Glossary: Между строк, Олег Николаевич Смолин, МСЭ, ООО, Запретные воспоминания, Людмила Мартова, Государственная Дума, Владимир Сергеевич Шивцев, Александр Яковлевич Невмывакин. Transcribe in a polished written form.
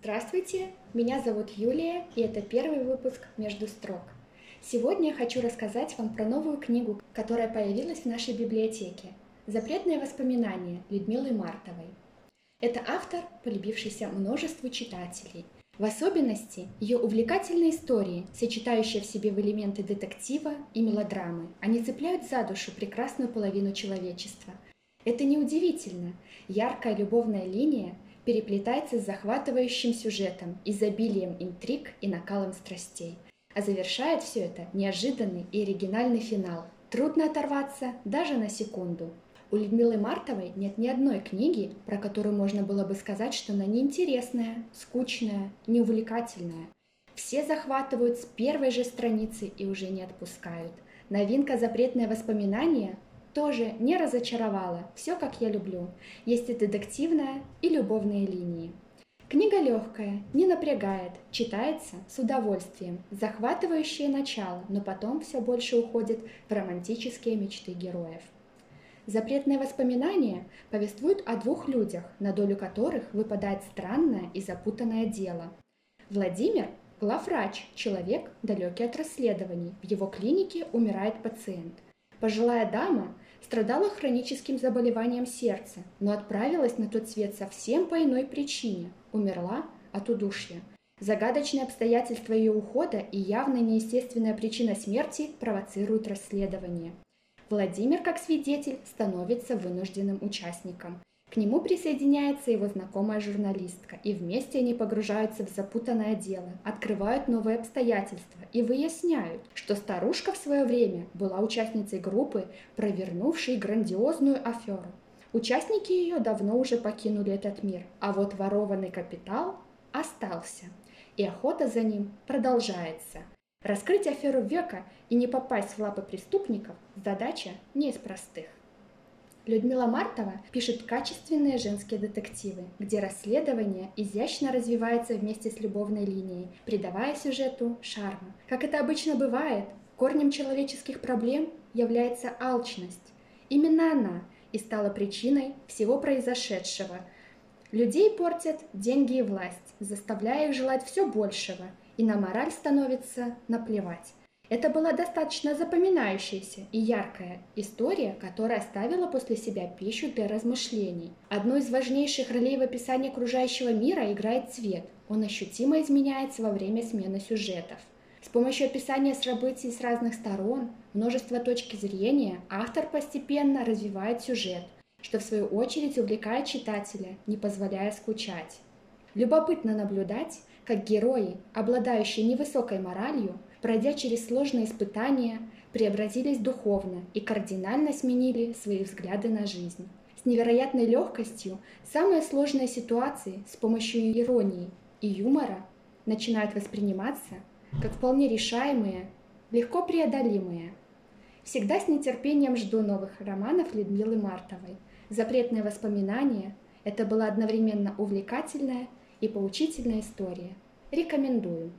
Здравствуйте, меня зовут Юлия, и это первый выпуск «Между строк». Сегодня я хочу рассказать вам про новую книгу, которая появилась в нашей библиотеке «Запретные воспоминания» Людмилы Мартовой. Это автор, полюбившийся множеству читателей. В особенности ее увлекательные истории, сочетающие в себе элементы детектива и мелодрамы. Они цепляют за душу прекрасную половину человечества. Это неудивительно. Яркая любовная линия переплетается с захватывающим сюжетом, изобилием интриг и накалом страстей. А завершает все это неожиданный и оригинальный финал. Трудно оторваться даже на секунду. У Людмилы Мартовой нет ни одной книги, про которую можно было бы сказать, что она неинтересная, скучная, неувлекательная. Все захватывают с первой же страницы и уже не отпускают. Новинка «Запретные воспоминания» тоже не разочаровала. Все, как я люблю. Есть и детективная, и любовные линии. Книга легкая, не напрягает, читается с удовольствием. Захватывающее начало, но потом все больше уходит в романтические мечты героев. «Запретные воспоминания» повествуют о двух людях, на долю которых выпадает странное и запутанное дело. Владимир – главврач, человек, далекий от расследований. В его клинике умирает пациент. Пожилая дама страдала хроническим заболеванием сердца, но отправилась на тот свет совсем по иной причине – умерла от удушья. Загадочные обстоятельства ее ухода и явно неестественная причина смерти провоцируют расследование. Владимир, как свидетель, становится вынужденным участником. К нему присоединяется его знакомая журналистка, и вместе они погружаются в запутанное дело, открывают новые обстоятельства и выясняют, что старушка в свое время была участницей группы, провернувшей грандиозную аферу. Участники ее давно уже покинули этот мир, а вот ворованный капитал остался, и охота за ним продолжается. Раскрыть аферу века и не попасть в лапы преступников – задача не из простых. Людмила Мартова пишет качественные женские детективы, где расследование изящно развивается вместе с любовной линией, придавая сюжету шарма. Как это обычно бывает, корнем человеческих проблем является алчность. Именно она и стала причиной всего произошедшего. Людей портят деньги и власть, заставляя их желать все большего, и на мораль становится наплевать. Это была достаточно запоминающаяся и яркая история, которая оставила после себя пищу для размышлений. Одной из важнейших ролей в описании окружающего мира играет цвет. Он ощутимо изменяется во время смены сюжетов. С помощью описания событий с разных сторон, множества точек зрения, автор постепенно развивает сюжет, что в свою очередь увлекает читателя, не позволяя скучать. Любопытно наблюдать, как герои, обладающие невысокой моралью, пройдя через сложные испытания, преобразились духовно и кардинально сменили свои взгляды на жизнь. С невероятной легкостью самые сложные ситуации с помощью иронии и юмора начинают восприниматься как вполне решаемые, легко преодолимые. Всегда с нетерпением жду новых романов Людмилы Мартовой. «Запретные воспоминания» — это была одновременно увлекательная и поучительная история. Рекомендую.